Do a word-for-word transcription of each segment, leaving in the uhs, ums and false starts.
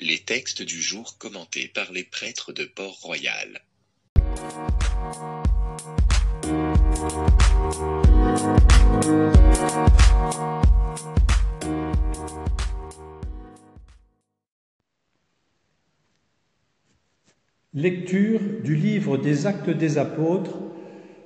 Les textes du jour commentés par les prêtres de Port-Royal. Lecture du livre des Actes des Apôtres,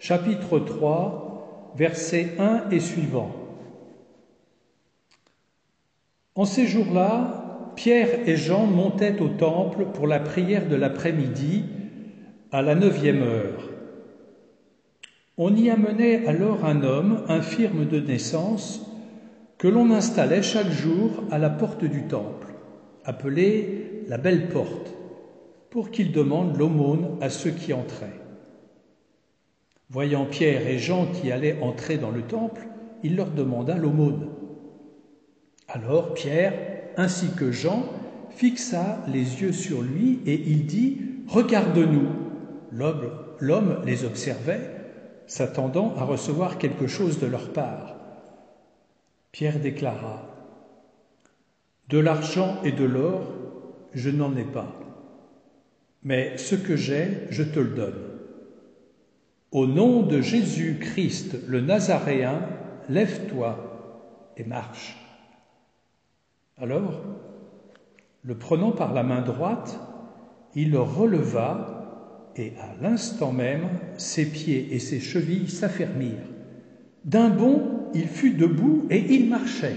chapitre trois, versets un et suivants. En ces jours-là, Pierre et Jean montaient au temple pour la prière de l'après-midi, à la neuvième heure. On y amenait alors un homme, infirme de naissance, que l'on installait chaque jour à la porte du temple, appelée la Belle Porte, pour qu'il demande l'aumône à ceux qui entraient. Voyant Pierre et Jean qui allaient entrer dans le temple, il leur demanda l'aumône. Alors Pierre, ainsi que Jean, fixa les yeux sur lui et il dit « Regarde-nous ». L'homme les observait, s'attendant à recevoir quelque chose de leur part. Pierre déclara « De l'argent et de l'or, je n'en ai pas, mais ce que j'ai, je te le donne. Au nom de Jésus-Christ, le Nazaréen, lève-toi et marche. » Alors, le prenant par la main droite, il le releva et à l'instant même, ses pieds et ses chevilles s'affermirent. D'un bond, il fut debout et il marchait.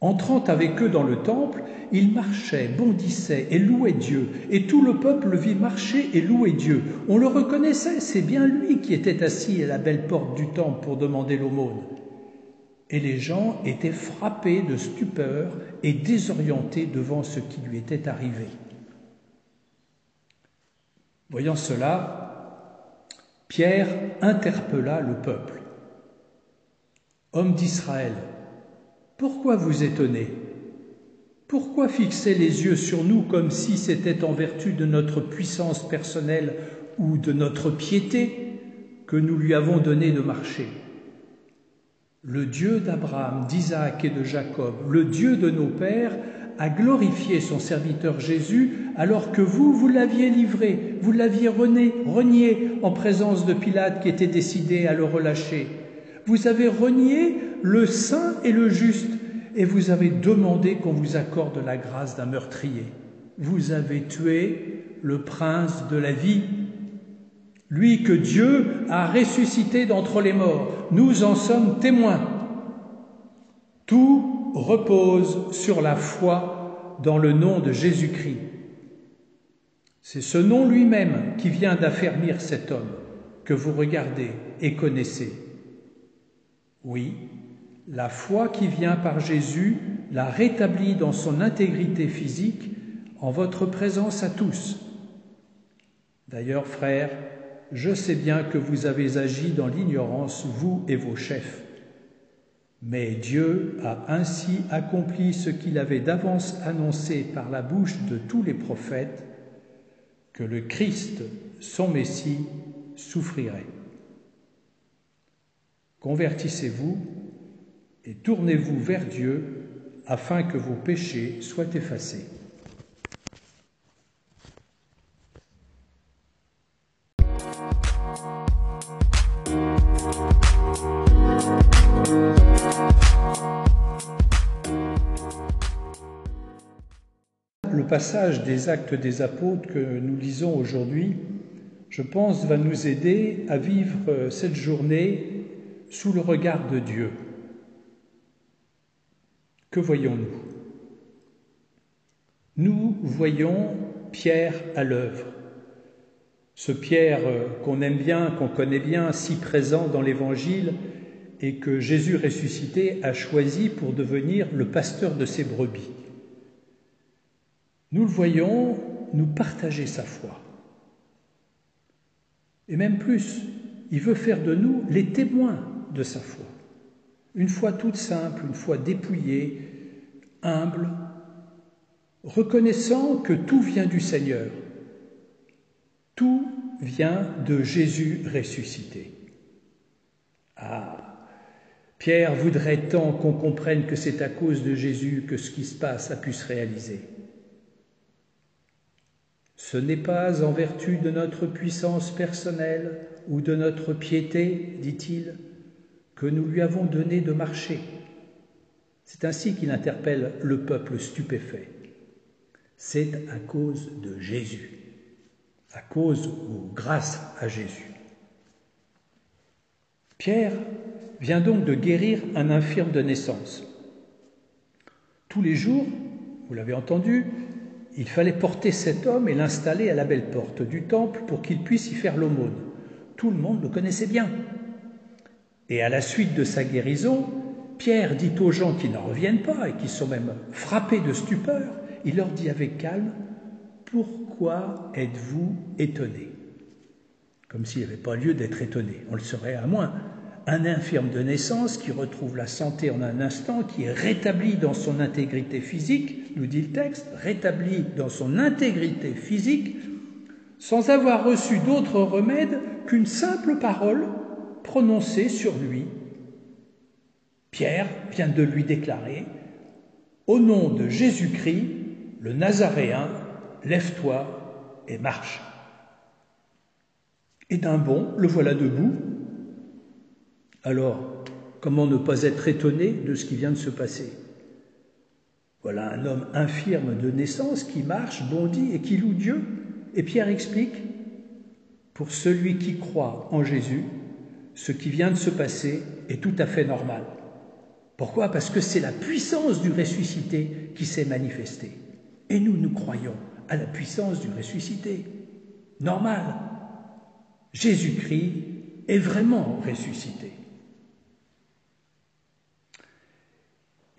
Entrant avec eux dans le temple, il marchait, bondissait et louait Dieu. Et tout le peuple le vit marcher et louer Dieu. On le reconnaissait, c'est bien lui qui était assis à la belle porte du temple pour demander l'aumône. Et les gens étaient frappés de stupeur et désorientés devant ce qui lui était arrivé. Voyant cela, Pierre interpella le peuple. « Hommes d'Israël, pourquoi vous étonnez? Pourquoi fixer les yeux sur nous comme si c'était en vertu de notre puissance personnelle ou de notre piété que nous lui avons donné de marcher ? Le Dieu d'Abraham, d'Isaac et de Jacob, le Dieu de nos pères, a glorifié son serviteur Jésus alors que vous, vous l'aviez livré, vous l'aviez renié en présence de Pilate qui était décidé à le relâcher. Vous avez renié le saint et le juste et vous avez demandé qu'on vous accorde la grâce d'un meurtrier. Vous avez tué le prince de la vie. Lui que Dieu a ressuscité d'entre les morts, nous en sommes témoins. Tout repose sur la foi dans le nom de Jésus-Christ. C'est ce nom lui-même qui vient d'affermir cet homme que vous regardez et connaissez. Oui, la foi qui vient par Jésus l'a rétabli dans son intégrité physique en votre présence à tous. D'ailleurs, frères, je sais bien que vous avez agi dans l'ignorance, vous et vos chefs. Mais Dieu a ainsi accompli ce qu'il avait d'avance annoncé par la bouche de tous les prophètes, que le Christ, son Messie, souffrirait. Convertissez-vous et tournez-vous vers Dieu afin que vos péchés soient effacés. Le passage des Actes des Apôtres que nous lisons aujourd'hui, je pense, va nous aider à vivre cette journée sous le regard de Dieu. Que voyons-nous? Nous voyons Pierre à l'œuvre. Ce Pierre qu'on aime bien, qu'on connaît bien, si présent dans l'Évangile et que Jésus ressuscité a choisi pour devenir le pasteur de ses brebis. Nous le voyons nous partager sa foi. Et même plus, il veut faire de nous les témoins de sa foi. Une foi toute simple, une foi dépouillée, humble, reconnaissant que tout vient du Seigneur. Tout vient de Jésus ressuscité. Ah, Pierre voudrait tant qu'on comprenne que c'est à cause de Jésus que ce qui se passe a pu se réaliser. Ce n'est pas en vertu de notre puissance personnelle ou de notre piété, dit-il, que nous lui avons donné de marcher. C'est ainsi qu'il interpelle le peuple stupéfait. C'est à cause de Jésus, à cause ou grâce à Jésus. Pierre vient donc de guérir un infirme de naissance. Tous les jours, vous l'avez entendu, il fallait porter cet homme et l'installer à la belle porte du temple pour qu'il puisse y faire l'aumône. Tout le monde le connaissait bien. Et à la suite de sa guérison, Pierre dit aux gens qui n'en reviennent pas et qui sont même frappés de stupeur, il leur dit avec calme « Pourquoi êtes-vous étonnés ?» Comme s'il n'y avait pas lieu d'être étonné, on le serait à moins. Un infirme de naissance qui retrouve la santé en un instant, qui est rétabli dans son intégrité physique, nous dit le texte, rétabli dans son intégrité physique, sans avoir reçu d'autre remède qu'une simple parole prononcée sur lui. Pierre vient de lui déclarer « Au nom de Jésus-Christ, le Nazaréen, lève-toi et marche !» Et d'un bond, le voilà debout. Alors, comment ne pas être étonné de ce qui vient de se passer? Voilà un homme infirme de naissance qui marche, bondit et qui loue Dieu. Et Pierre explique, pour celui qui croit en Jésus, ce qui vient de se passer est tout à fait normal. Pourquoi? Parce que c'est la puissance du ressuscité qui s'est manifestée. Et nous, nous croyons à la puissance du ressuscité. Normal. Jésus-Christ est vraiment ressuscité.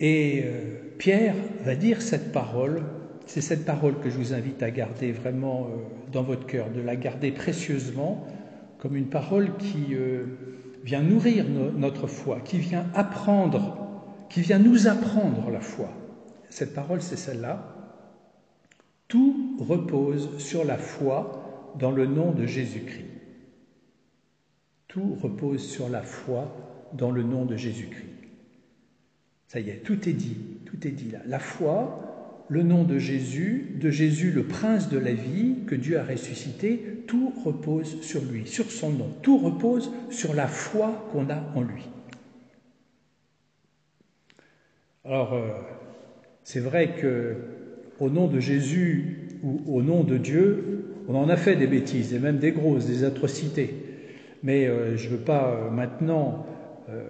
Et euh, Pierre va dire cette parole, c'est cette parole que je vous invite à garder vraiment euh, dans votre cœur, de la garder précieusement comme une parole qui euh, vient nourrir no- notre foi, qui vient apprendre, qui vient nous apprendre la foi. Cette parole, c'est celle-là. Tout repose sur la foi dans le nom de Jésus-Christ. Tout repose sur la foi dans le nom de Jésus-Christ. Ça y est, tout est dit, tout est dit là. La foi, le nom de Jésus, de Jésus le prince de la vie, que Dieu a ressuscité, tout repose sur lui, sur son nom. Tout repose sur la foi qu'on a en lui. Alors, euh, c'est vrai qu'au nom de Jésus ou au nom de Dieu, on en a fait des bêtises, et même des grosses, des atrocités. Mais euh, je ne veux pas euh, maintenant... Euh,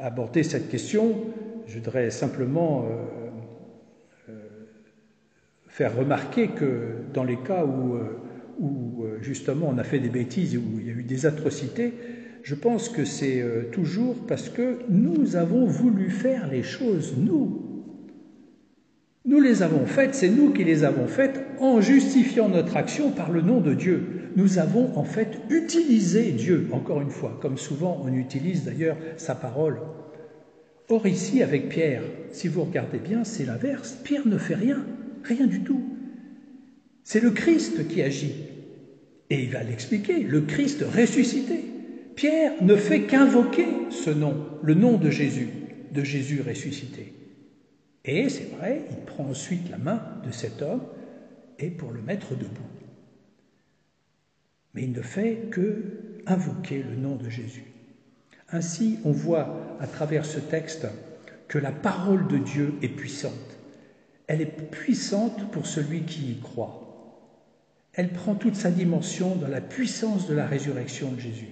aborder cette question, je voudrais simplement euh, euh, faire remarquer que dans les cas où, euh, où justement on a fait des bêtises, où il y a eu des atrocités, je pense que c'est euh, toujours parce que nous avons voulu faire les choses, nous. Nous les avons faites, c'est nous qui les avons faites en justifiant notre action par le nom de Dieu. Nous avons en fait utilisé Dieu, encore une fois, comme souvent on utilise d'ailleurs sa parole. Or ici, avec Pierre, si vous regardez bien, c'est l'inverse. Pierre ne fait rien, rien du tout. C'est le Christ qui agit. Et il va l'expliquer, le Christ ressuscité. Pierre ne fait qu'invoquer ce nom, le nom de Jésus, de Jésus ressuscité. Et c'est vrai, il prend ensuite la main de cet homme et pour le mettre debout. Mais il ne fait que invoquer le nom de Jésus. Ainsi, on voit à travers ce texte que la parole de Dieu est puissante. Elle est puissante pour celui qui y croit. Elle prend toute sa dimension dans la puissance de la résurrection de Jésus.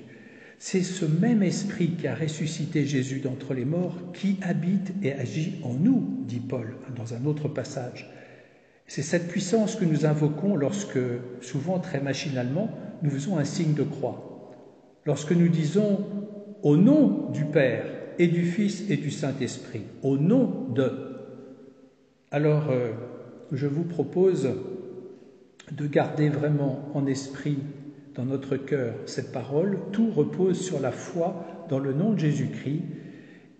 C'est ce même esprit qui a ressuscité Jésus d'entre les morts qui habite et agit en nous, dit Paul dans un autre passage. C'est cette puissance que nous invoquons lorsque, souvent très machinalement, nous faisons un signe de croix. Lorsque nous disons « au nom du Père et du Fils et du Saint-Esprit », « au nom de ». Alors, euh, je vous propose de garder vraiment en esprit dans notre cœur cette parole, tout repose sur la foi dans le nom de Jésus-Christ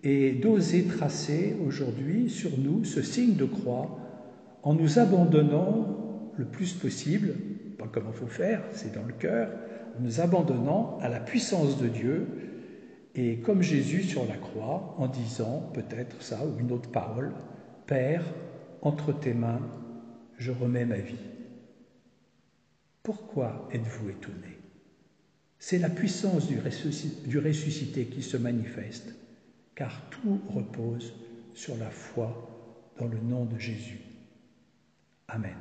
et d'oser tracer aujourd'hui sur nous ce signe de croix en nous abandonnant le plus possible, pas comment il faut faire, c'est dans le cœur, en nous abandonnant à la puissance de Dieu et comme Jésus sur la croix en disant peut-être ça ou une autre parole, « Père, entre tes mains, je remets ma vie ». Pourquoi êtes-vous étonnés? C'est la puissance du ressuscité, du ressuscité qui se manifeste, car tout repose sur la foi dans le nom de Jésus. Amen.